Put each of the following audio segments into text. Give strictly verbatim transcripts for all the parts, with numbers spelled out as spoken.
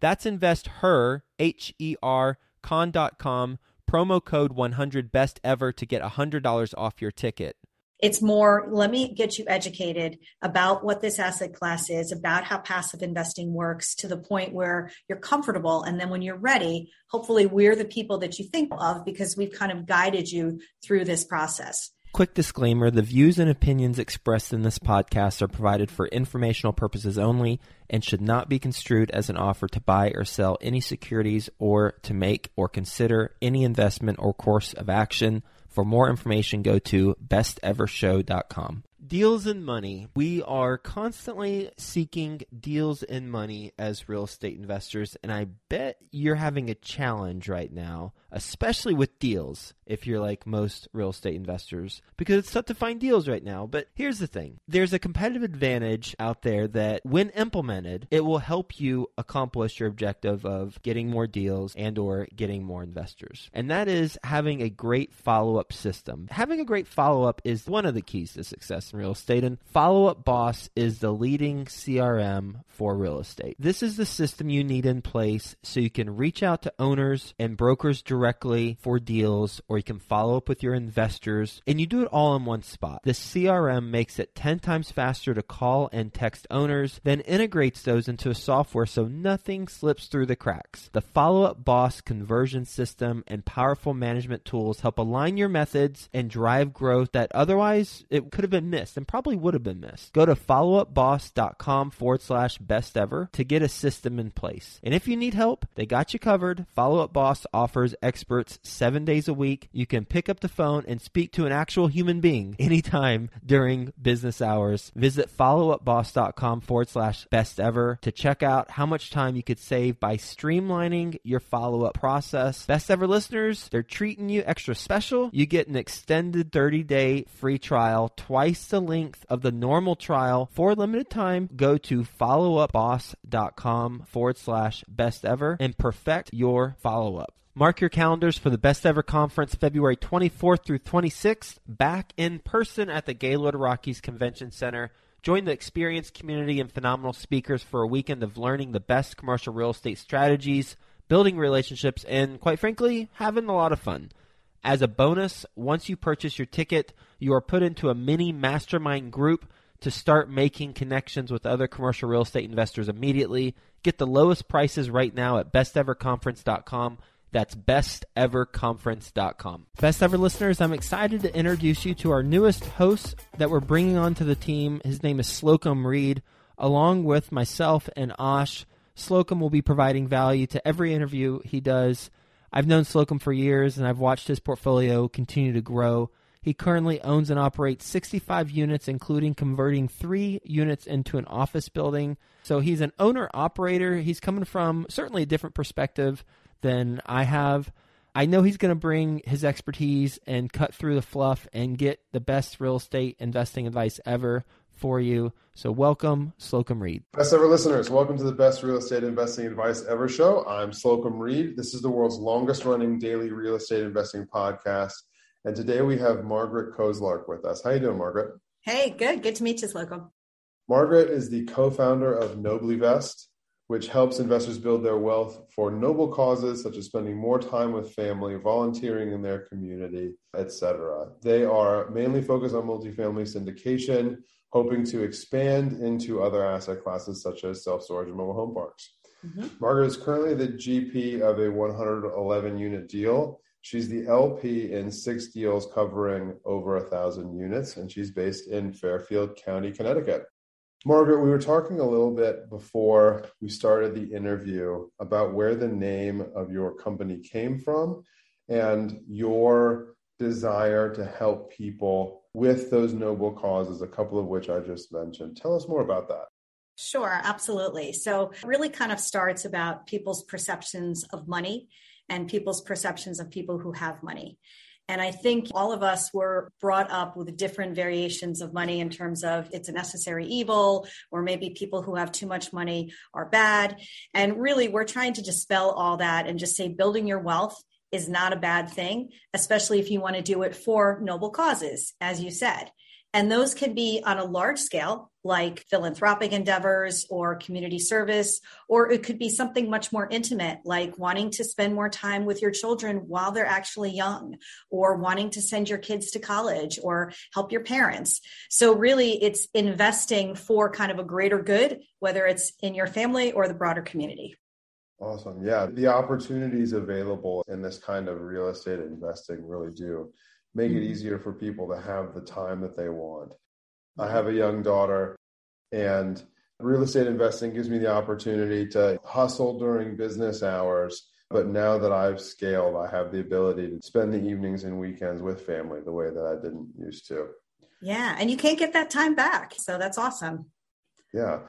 That's InvestHer, H E R, con dot com, promo code one hundred best ever to get one hundred dollars off your ticket. It's more, let me get you educated about what this asset class is, about how passive investing works to the point where you're comfortable. And then when you're ready, hopefully we're the people that you think of because we've kind of guided you through this process. Quick disclaimer, the views and opinions expressed in this podcast are provided for informational purposes only and should not be construed as an offer to buy or sell any securities or to make or consider any investment or course of action. For more information, go to best ever show dot com. Deals and money. We are constantly seeking deals and money as real estate investors, and I bet you're having a challenge right now, especially with deals, if you're like most real estate investors, because it's tough to find deals right now. But here's the thing. There's a competitive advantage out there that when implemented, it will help you accomplish your objective of getting more deals and or getting more investors. And that is having a great follow-up system. Having a great follow-up is one of the keys to success in real estate, and Follow-Up Boss is the leading C R M for real estate. This is the system you need in place so you can reach out to owners and brokers directly directly for deals, or you can follow up with your investors, and you do it all in one spot. The C R M makes it ten times faster to call and text owners, then integrates those into a software so nothing slips through the cracks. The Follow-Up Boss conversion system and powerful management tools help align your methods and drive growth that otherwise it could have been missed and probably would have been missed. Go to follow up boss dot com forward slash best ever to get a system in place. And if you need help, they got you covered. Follow-Up Boss offers experts seven days a week. You can pick up the phone and speak to an actual human being anytime during business hours. Visit follow up boss dot com forward slash best ever to check out how much time you could save by streamlining your follow-up process. Best ever listeners, they're treating you extra special. You get an extended thirty day free trial, twice the length of the normal trial for a limited time. Go to follow up boss dot com forward slash best ever and perfect your follow-up. Mark your calendars for the Best Ever Conference, February twenty-fourth through twenty-sixth, back in person at the Gaylord Rockies Convention Center. Join the experienced community and phenomenal speakers for a weekend of learning the best commercial real estate strategies, building relationships, and quite frankly, having a lot of fun. As a bonus, once you purchase your ticket, you are put into a mini mastermind group to start making connections with other commercial real estate investors immediately. Get the lowest prices right now at best ever conference dot com. That's best ever conference dot com. Best Ever listeners, I'm excited to introduce you to our newest host that we're bringing onto the team. His name is Slocum Reed. Along with myself and Ash, Slocum will be providing value to every interview he does. I've known Slocum for years, and I've watched his portfolio continue to grow. He currently owns and operates sixty-five units, including converting three units into an office building. So he's an owner-operator. He's coming from certainly a different perspective than I have. I know he's going to bring his expertise and cut through the fluff and get the best real estate investing advice ever for you. So welcome, Slocum Reed. Best Ever listeners, welcome to the Best Real Estate Investing Advice Ever show. I'm Slocum Reed. This is the world's longest running daily real estate investing podcast. And today we have Margaret Kozlar with us. How you doing, Margaret? Hey, good. Good to meet you, Slocum. Margaret is the co-founder of NoblyVest, which helps investors build their wealth for noble causes such as spending more time with family, volunteering in their community, et cetera. They are mainly focused on multifamily syndication, hoping to expand into other asset classes such as self-storage and mobile home parks. Mm-hmm. Margaret is currently the G P of a one hundred eleven unit deal. She's the L P in six deals covering over a thousand units, and she's based in Fairfield County, Connecticut. Margaret, we were talking a little bit before we started the interview about where the name of your company came from and your desire to help people with those noble causes, a couple of which I just mentioned. Tell us more about that. Sure, absolutely. So it really kind of starts about people's perceptions of money and people's perceptions of people who have money. And I think all of us were brought up with different variations of money in terms of it's a necessary evil, or maybe people who have too much money are bad. And really, we're trying to dispel all that and just say building your wealth is not a bad thing, especially if you want to do it for noble causes, as you said. And those can be on a large scale, like philanthropic endeavors or community service, or it could be something much more intimate, like wanting to spend more time with your children while they're actually young, or wanting to send your kids to college or help your parents. So really, it's investing for kind of a greater good, whether it's in your family or the broader community. Awesome. Yeah, the opportunities available in this kind of real estate investing really do make it easier for people to have the time that they want. I have a young daughter, and real estate investing gives me the opportunity to hustle during business hours. But now that I've scaled, I have the ability to spend the evenings and weekends with family the way that I didn't used to. Yeah. And you can't get that time back. So that's awesome. Yeah.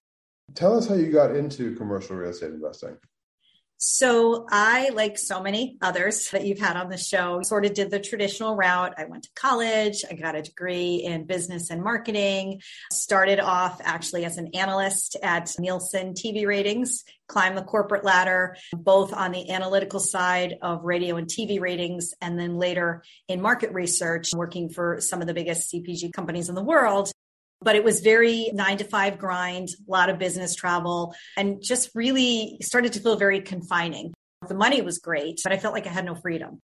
Tell us how you got into commercial real estate investing. So I, like so many others that you've had on the show, sort of did the traditional route. I went to college. I got a degree in business and marketing, started off actually as an analyst at Nielsen T V ratings, climbed the corporate ladder, both on the analytical side of radio and T V ratings, and then later in market research, working for some of the biggest C P G companies in the world. But it was very nine to five grind, a lot of business travel, and just really started to feel very confining. The money was great, but I felt like I had no freedom.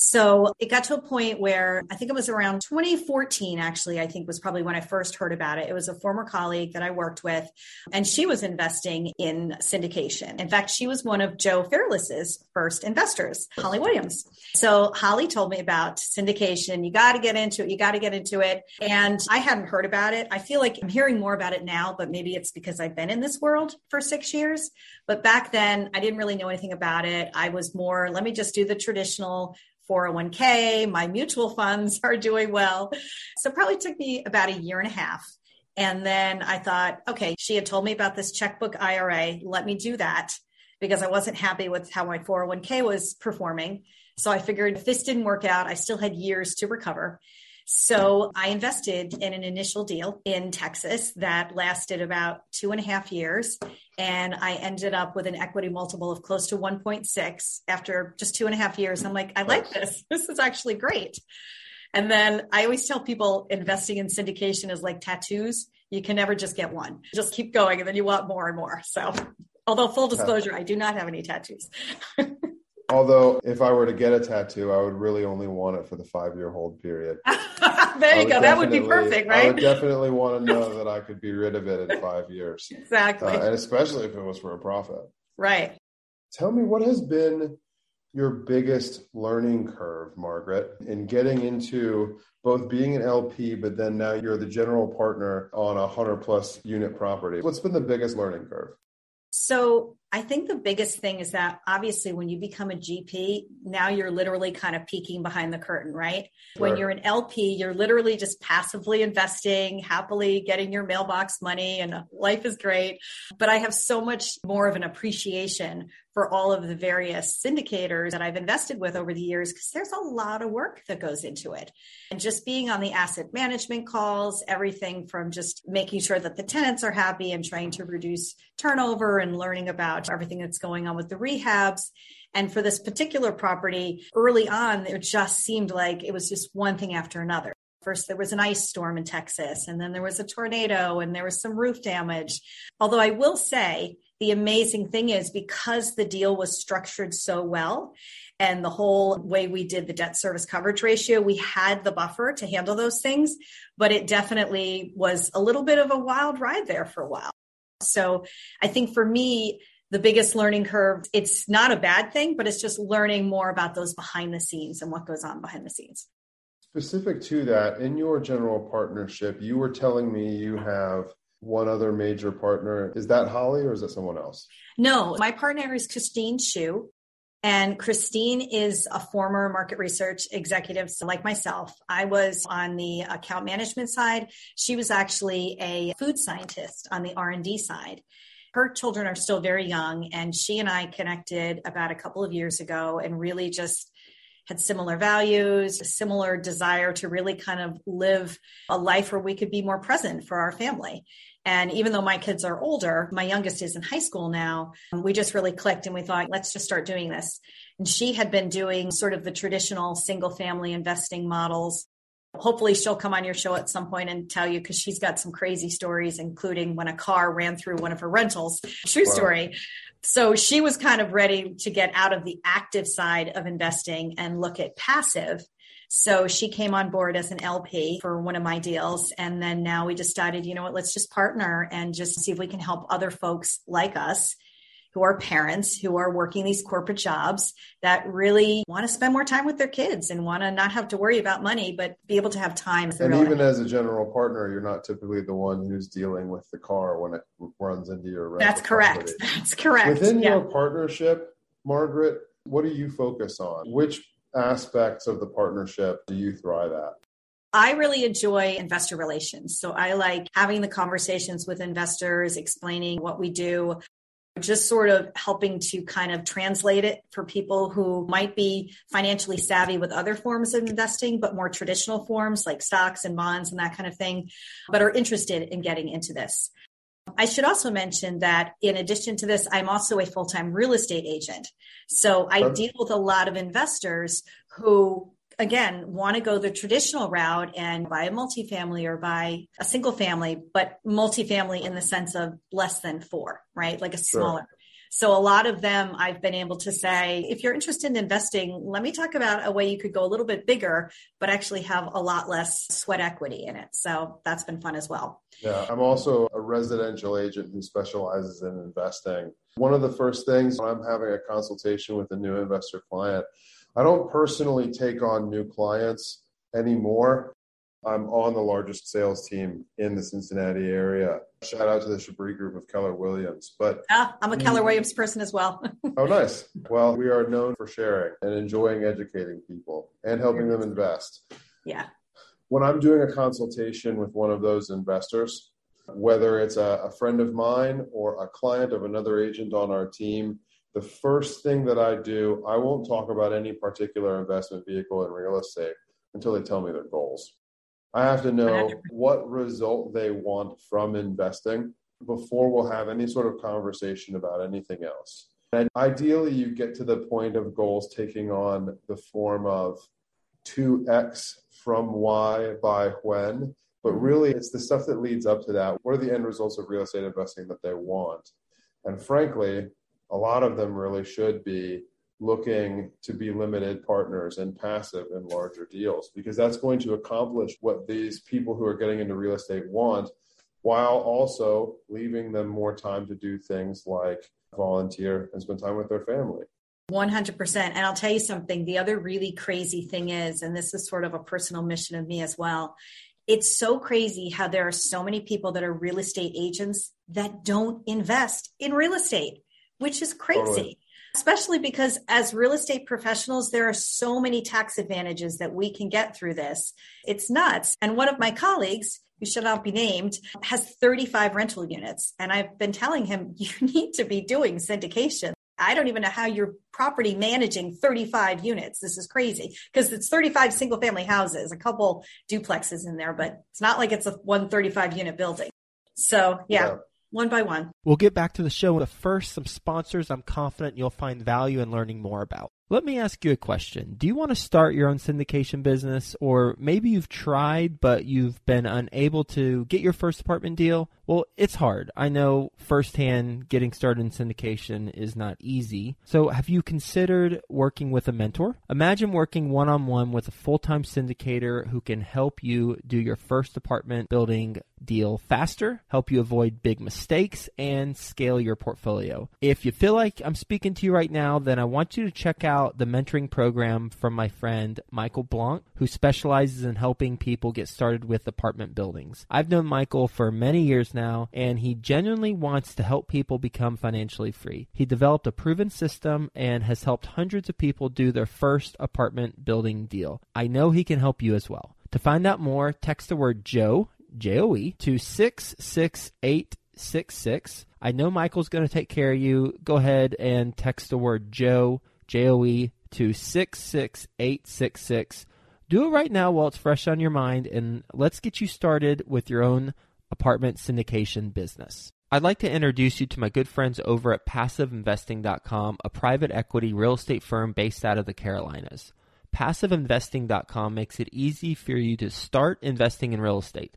So it got to a point where I think it was around twenty fourteen, actually, I think was probably when I first heard about it. It was a former colleague that I worked with, and she was investing in syndication. In fact, she was one of Joe Fairless's first investors, Holly Williams. So Holly told me about syndication. You got to get into it. You got to get into it. And I hadn't heard about it. I feel like I'm hearing more about it now, but maybe it's because I've been in this world for six years. But back then, I didn't really know anything about it. I was more, let me just do the traditional four oh one k, my mutual funds are doing well. So it probably took me about a year and a half. And then I thought, okay, she had told me about this checkbook I R A. Let me do that because I wasn't happy with how my four oh one k was performing. So I figured if this didn't work out, I still had years to recover. So I invested in an initial deal in Texas that lasted about two and a half years. And I ended up with an equity multiple of close to one point six after just two and a half years. I'm like, I like this. This is actually great. And then I always tell people investing in syndication is like tattoos. You can never just get one. Just keep going. And then you want more and more. So although full disclosure, I do not have any tattoos. Although, if I were to get a tattoo, I would really only want it for the five-year hold period. There you go. That would be perfect, right? I would definitely want to know that I could be rid of it in five years. Exactly. Uh, and especially if it was for a profit. Right. Tell me, what has been your biggest learning curve, Margaret, in getting into both being an L P, but then now you're the general partner on a one hundred plus unit property? What's been the biggest learning curve? So I think the biggest thing is that obviously when you become a G P, now you're literally kind of peeking behind the curtain, right? Sure. When you're an L P, you're literally just passively investing, happily getting your mailbox money, and life is great. But I have so much more of an appreciation for all of the various syndicators that I've invested with over the years, because there's a lot of work that goes into it. And just being on the asset management calls, everything from just making sure that the tenants are happy and trying to reduce turnover and learning about everything that's going on with the rehabs. And for this particular property, early on, it just seemed like it was just one thing after another. First, there was an ice storm in Texas, and then there was a tornado, and there was some roof damage. Although I will say, the amazing thing is because the deal was structured so well and the whole way we did the debt service coverage ratio, we had the buffer to handle those things, but it definitely was a little bit of a wild ride there for a while. So I think for me, the biggest learning curve. It's not a bad thing, but it's just learning more about those behind the scenes and what goes on behind the scenes. Specific to that, in your general partnership, you were telling me you have one other major partner. Is that Holly or is that someone else? No, my partner is Christine Hsu. And Christine is a former market research executive like myself. I was on the account management side. She was actually a food scientist on the R and D side. Her children are still very young, and she and I connected about a couple of years ago and really just had similar values, a similar desire to really kind of live a life where we could be more present for our family. And even though my kids are older, my youngest is in high school now, we just really clicked and we thought, let's just start doing this. And she had been doing sort of the traditional single family investing models. Hopefully she'll come on your show at some point and tell you, because she's got some crazy stories, including when a car ran through one of her rentals. True wow. story. So she was kind of ready to get out of the active side of investing and look at passive. So she came on board as an L P for one of my deals. And then now we decided, you know what, let's just partner and just see if we can help other folks like us who are parents, who are working these corporate jobs that really want to spend more time with their kids and want to not have to worry about money, but be able to have time. And even as a general partner, you're not typically the one who's dealing with the car when it runs into your rental. That's correct. Property. That's correct. Within yeah. your partnership, Margaret, what do you focus on? Which aspects of the partnership do you thrive at? I really enjoy investor relations. So I like having the conversations with investors, explaining what we do, just sort of helping to kind of translate it for people who might be financially savvy with other forms of investing, but more traditional forms like stocks and bonds and that kind of thing, but are interested in getting into this. I should also mention that in addition to this, I'm also a full-time real estate agent. So I deal with a lot of investors who, again, want to go the traditional route and buy a multifamily or buy a single family, but multifamily in the sense of less than four, right? Like a smaller. Sure. So a lot of them, I've been able to say, if you're interested in investing, let me talk about a way you could go a little bit bigger, but actually have a lot less sweat equity in it. So that's been fun as well. Yeah, I'm also a residential agent who specializes in investing. One of the first things when I'm having a consultation with a new investor client, I don't personally take on new clients anymore. I'm on the largest sales team in the Cincinnati area. Shout out to the Shabri group of Keller Williams. But ah, I'm a Keller Williams person as well. Oh, nice. Well, we are known for sharing and enjoying educating people and helping them invest. Yeah. When I'm doing a consultation with one of those investors, whether it's a, a friend of mine or a client of another agent on our team, the first thing that I do, I won't talk about any particular investment vehicle in real estate until they tell me their goals. I have to know what result they want from investing before we'll have any sort of conversation about anything else. And ideally, you get to the point of goals taking on the form of two X from why by when, but really it's the stuff that leads up to that. What are the end results of real estate investing that they want? And frankly, a lot of them really should be looking to be limited partners and passive in larger deals, because that's going to accomplish what these people who are getting into real estate want, while also leaving them more time to do things like volunteer and spend time with their family. one hundred percent. And I'll tell you something, the other really crazy thing is, and this is sort of a personal mission of me as well, it's so crazy how there are so many people that are real estate agents that don't invest in real estate, which is crazy. Totally. Especially because as real estate professionals, there are so many tax advantages that we can get through this. It's nuts. And one of my colleagues, who should not be named, has thirty-five rental units. And I've been telling him, you need to be doing syndication. I don't even know how you're property managing thirty-five units. This is crazy because it's thirty-five single family houses, a couple duplexes in there, but it's not like it's a one thirty-five unit building. So yeah. yeah. One by one. We'll get back to the show, but first, some sponsors I'm confident you'll find value in learning more about. Let me ask you a question. Do you want to start your own syndication business, or maybe you've tried but you've been unable to get your first apartment deal? Well, it's hard. I know firsthand getting started in syndication is not easy. So have you considered working with a mentor? Imagine working one-on-one with a full-time syndicator who can help you do your first apartment building deal faster, help you avoid big mistakes, and scale your portfolio. If you feel like I'm speaking to you right now, then I want you to check out the mentoring program from my friend Michael Blanc, who specializes in helping people get started with apartment buildings. I've known Michael for many years now, and he genuinely wants to help people become financially free. He developed a proven system and has helped hundreds of people do their first apartment building deal. I know he can help you as well. To find out more, text the word Joe, J O E, to six six eight six six. I know Michael's going to take care of you. Go ahead and text the word Joe, J O E, to six six eight six six. Do it right now while it's fresh on your mind, and let's get you started with your own apartment syndication business. I'd like to introduce you to my good friends over at Passive Investing dot com, a private equity real estate firm based out of the Carolinas. Passive Investing dot com makes it easy for you to start investing in real estate.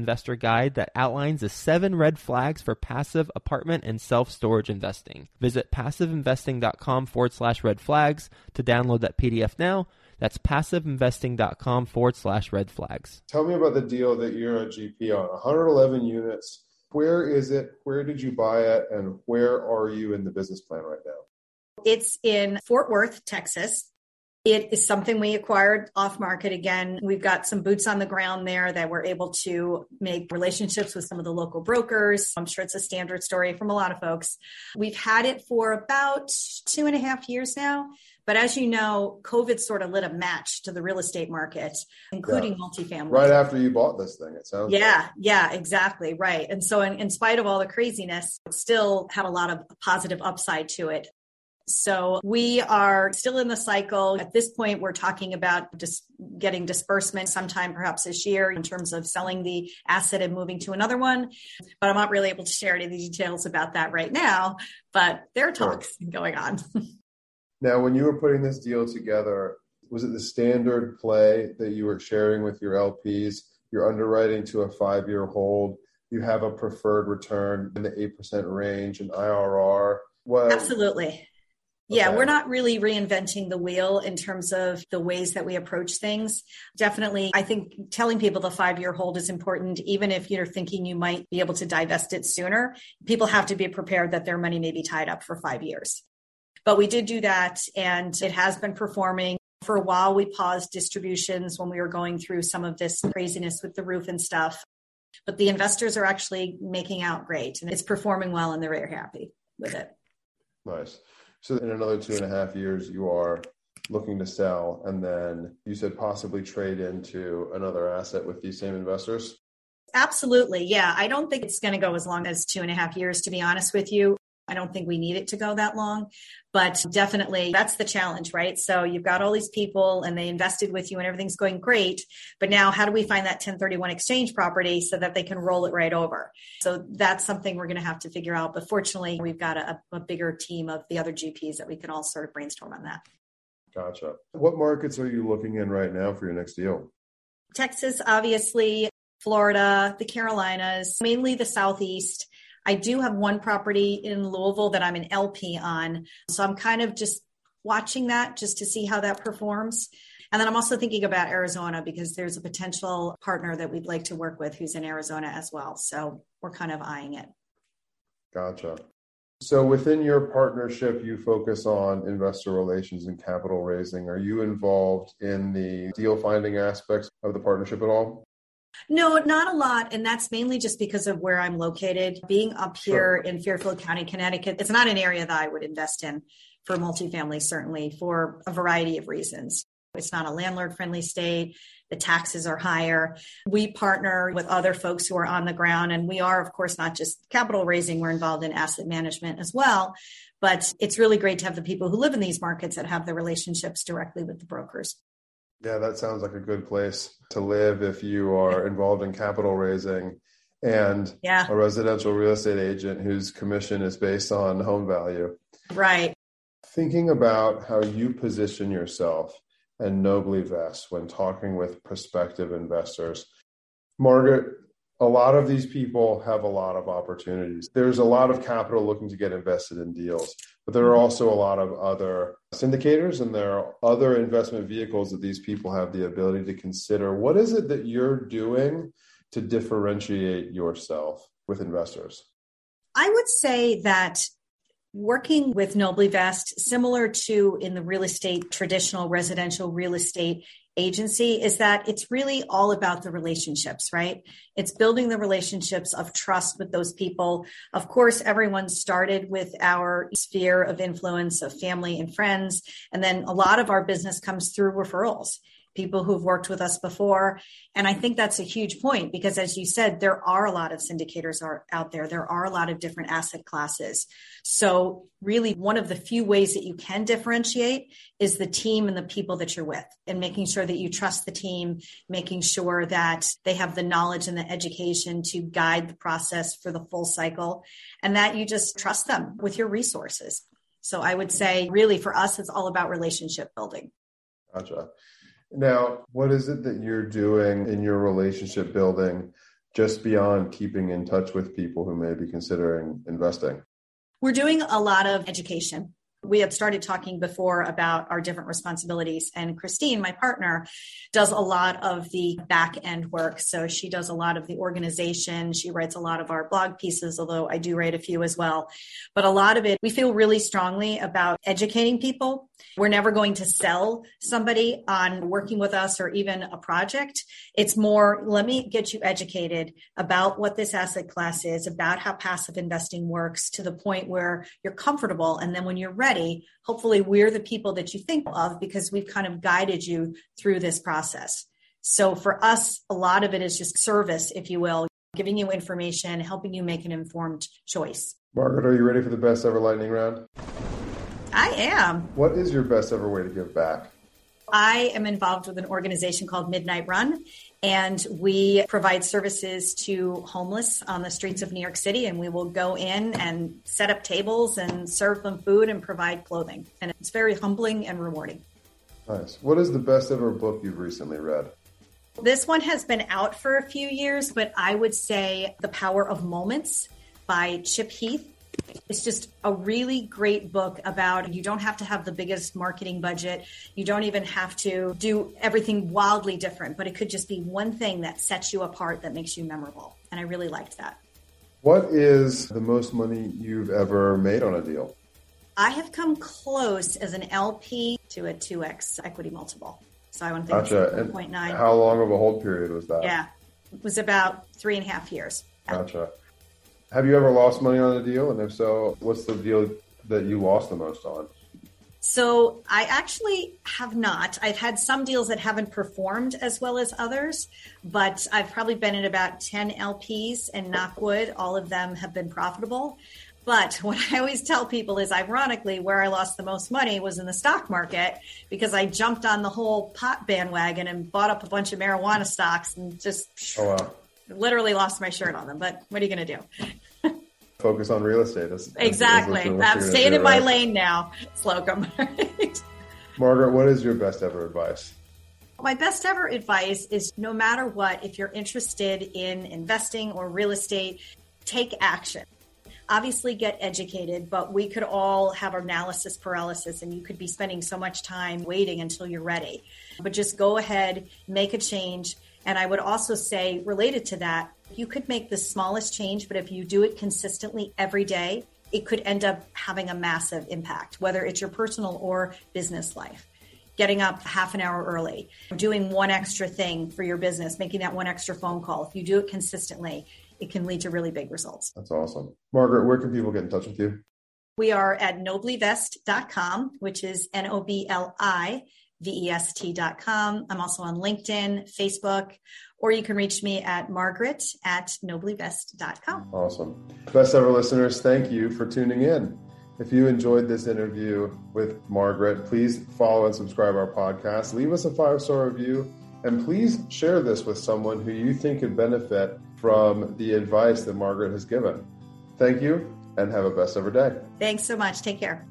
Investor Guide that outlines the seven red flags for passive apartment and self-storage investing. Visit Passive Investing dot com forward slash red flags to download that P D F now. That's Passive Investing dot com forward slash red flags. Tell me about the deal that you're a G P on, one hundred eleven units. Where is it? Where did you buy it? And where are you in the business plan right now? It's in Fort Worth, Texas. It is something we acquired off market. Again, we've got some boots on the ground there that we're able to make relationships with some of the local brokers. I'm sure it's a standard story from a lot of folks. We've had it for about two and a half years now. But as you know, COVID sort of lit a match to the real estate market, including yeah. multifamily. Right after you bought this thing, it sounds Yeah, like. yeah, exactly. Right. And so in, in spite of all the craziness, it still had a lot of positive upside to it. So we are still in the cycle. At this point, we're talking about just dis- getting disbursement sometime perhaps this year in terms of selling the asset and moving to another one. But I'm not really able to share any of the details about that right now, but there are talks sure. going on. Now, when you were putting this deal together, was it the standard play that you were sharing with your L Ps? You're underwriting to a five-year hold. You have a preferred return in the eight percent range, an I R R. What- Absolutely. Yeah, we're not really reinventing the wheel in terms of the ways that we approach things. Definitely, I think telling people the five-year hold is important, even if you're thinking you might be able to divest it sooner. People have to be prepared that their money may be tied up for five years. But we did do that, and it has been performing. For a while, we paused distributions when we were going through some of this craziness with the roof and stuff. But the investors are actually making out great, and it's performing well, and they're very happy with it. Nice. So in another two and a half years, you are looking to sell, and then you said possibly trade into another asset with these same investors? Absolutely. Yeah. I don't think it's going to go as long as two and a half years, to be honest with you. I don't think we need it to go that long, but definitely that's the challenge, right? So you've got all these people and they invested with you and everything's going great, but now how do we find that ten thirty-one exchange property so that they can roll it right over? So that's something we're going to have to figure out. But fortunately, we've got a, a bigger team of the other G Ps that we can all sort of brainstorm on that. Gotcha. What markets are you looking in right now for your next deal? Texas, obviously, Florida, the Carolinas, mainly the Southeast. I do have one property in Louisville that I'm an L P on. So I'm kind of just watching that just to see how that performs. And then I'm also thinking about Arizona because there's a potential partner that we'd like to work with who's in Arizona as well. So we're kind of eyeing it. Gotcha. So within your partnership, you focus on investor relations and capital raising. Are you involved in the deal finding aspects of the partnership at all? No, not a lot. And that's mainly just because of where I'm located. Being up here sure. in Fairfield County, Connecticut, it's not an area that I would invest in for multifamily, certainly for a variety of reasons. It's not a landlord-friendly state. The taxes are higher. We partner with other folks who are on the ground. And we are, of course, not just capital raising. We're involved in asset management as well. But it's really great to have the people who live in these markets that have the relationships directly with the brokers. Yeah, that sounds like a good place to live if you are involved in capital raising and yeah. a residential real estate agent whose commission is based on home value. Right. Thinking about how you position yourself and NoblyVest when talking with prospective investors. Margaret, a lot of these people have a lot of opportunities. There's a lot of capital looking to get invested in deals, but there are also a lot of other syndicators and there are other investment vehicles that these people have the ability to consider. What is it that you're doing to differentiate yourself with investors? I would say that working with NoblyVest, similar to in the real estate, traditional residential real estate agency, is that it's really all about the relationships, right? It's building the relationships of trust with those people. Of course, everyone started with our sphere of influence of family and friends. And then a lot of our business comes through referrals, people who've worked with us before. And I think that's a huge point because, as you said, there are a lot of syndicators are, out there. There are a lot of different asset classes. So really one of the few ways that you can differentiate is the team and the people that you're with and making sure that you trust the team, making sure that they have the knowledge and the education to guide the process for the full cycle and that you just trust them with your resources. So I would say really for us, it's all about relationship building. Gotcha. Now, what is it that you're doing in your relationship building just beyond keeping in touch with people who may be considering investing? We're doing a lot of education. We had started talking before about our different responsibilities, and Christine, my partner, does a lot of the back end work. So she does a lot of the organization. She writes a lot of our blog pieces, although I do write a few as well. But a lot of it, we feel really strongly about educating people. We're never going to sell somebody on working with us or even a project. It's more, let me get you educated about what this asset class is, about how passive investing works to the point where you're comfortable. And then when you're ready, Ready, hopefully we're the people that you think of because we've kind of guided you through this process. So for us, a lot of it is just service, if you will, giving you information, helping you make an informed choice. Margaret, are you ready for the best ever lightning round? I am. What is your best ever way to give back? I am involved with an organization called Midnight Run, and we provide services to homeless on the streets of New York City, and we will go in and set up tables and serve them food and provide clothing. And it's very humbling and rewarding. Nice. What is the best ever book you've recently read? This one has been out for a few years, but I would say The Power of Moments by Chip Heath. It's just a really great book about you don't have to have the biggest marketing budget. You don't even have to do everything wildly different, but it could just be one thing that sets you apart that makes you memorable. And I really liked that. What is the most money you've ever made on a deal? I have come close as an L P to a two X equity multiple. So I want to think gotcha. It's one point nine. How long of a hold period was that? Yeah, it was about three and a half years. Gotcha. Have you ever lost money on a deal? And if so, what's the deal that you lost the most on? So I actually have not. I've had some deals that haven't performed as well as others, but I've probably been in about ten L Ps and knock wood, all of them have been profitable. But what I always tell people is ironically, where I lost the most money was in the stock market because I jumped on the whole pot bandwagon and bought up a bunch of marijuana stocks and just... Oh, wow. Literally lost my shirt on them, but what are you going to do? Focus on real estate. That's, that's, exactly. That's I'm staying do, in right? my lane now, Slocum. Right? Margaret, what is your best ever advice? My best ever advice is no matter what, if you're interested in investing or real estate, take action. Obviously get educated, but we could all have analysis paralysis and you could be spending so much time waiting until you're ready. But just go ahead, make a change. And I would also say related to that, you could make the smallest change, but if you do it consistently every day, it could end up having a massive impact, whether it's your personal or business life. Getting up half an hour early, doing one extra thing for your business, making that one extra phone call. If you do it consistently, it can lead to really big results. That's awesome. Margaret, where can people get in touch with you? We are at nobly vest dot com, which is N O B L I V E S T dot com. I'm also on LinkedIn, Facebook, or you can reach me at Margaret at nobly vest dot com. Awesome. Best ever listeners, thank you for tuning in. If you enjoyed this interview with Margaret, please follow and subscribe our podcast. Leave us a five-star review, and please share this with someone who you think could benefit from the advice that Margaret has given. Thank you, and have a best ever day. Thanks so much. Take care.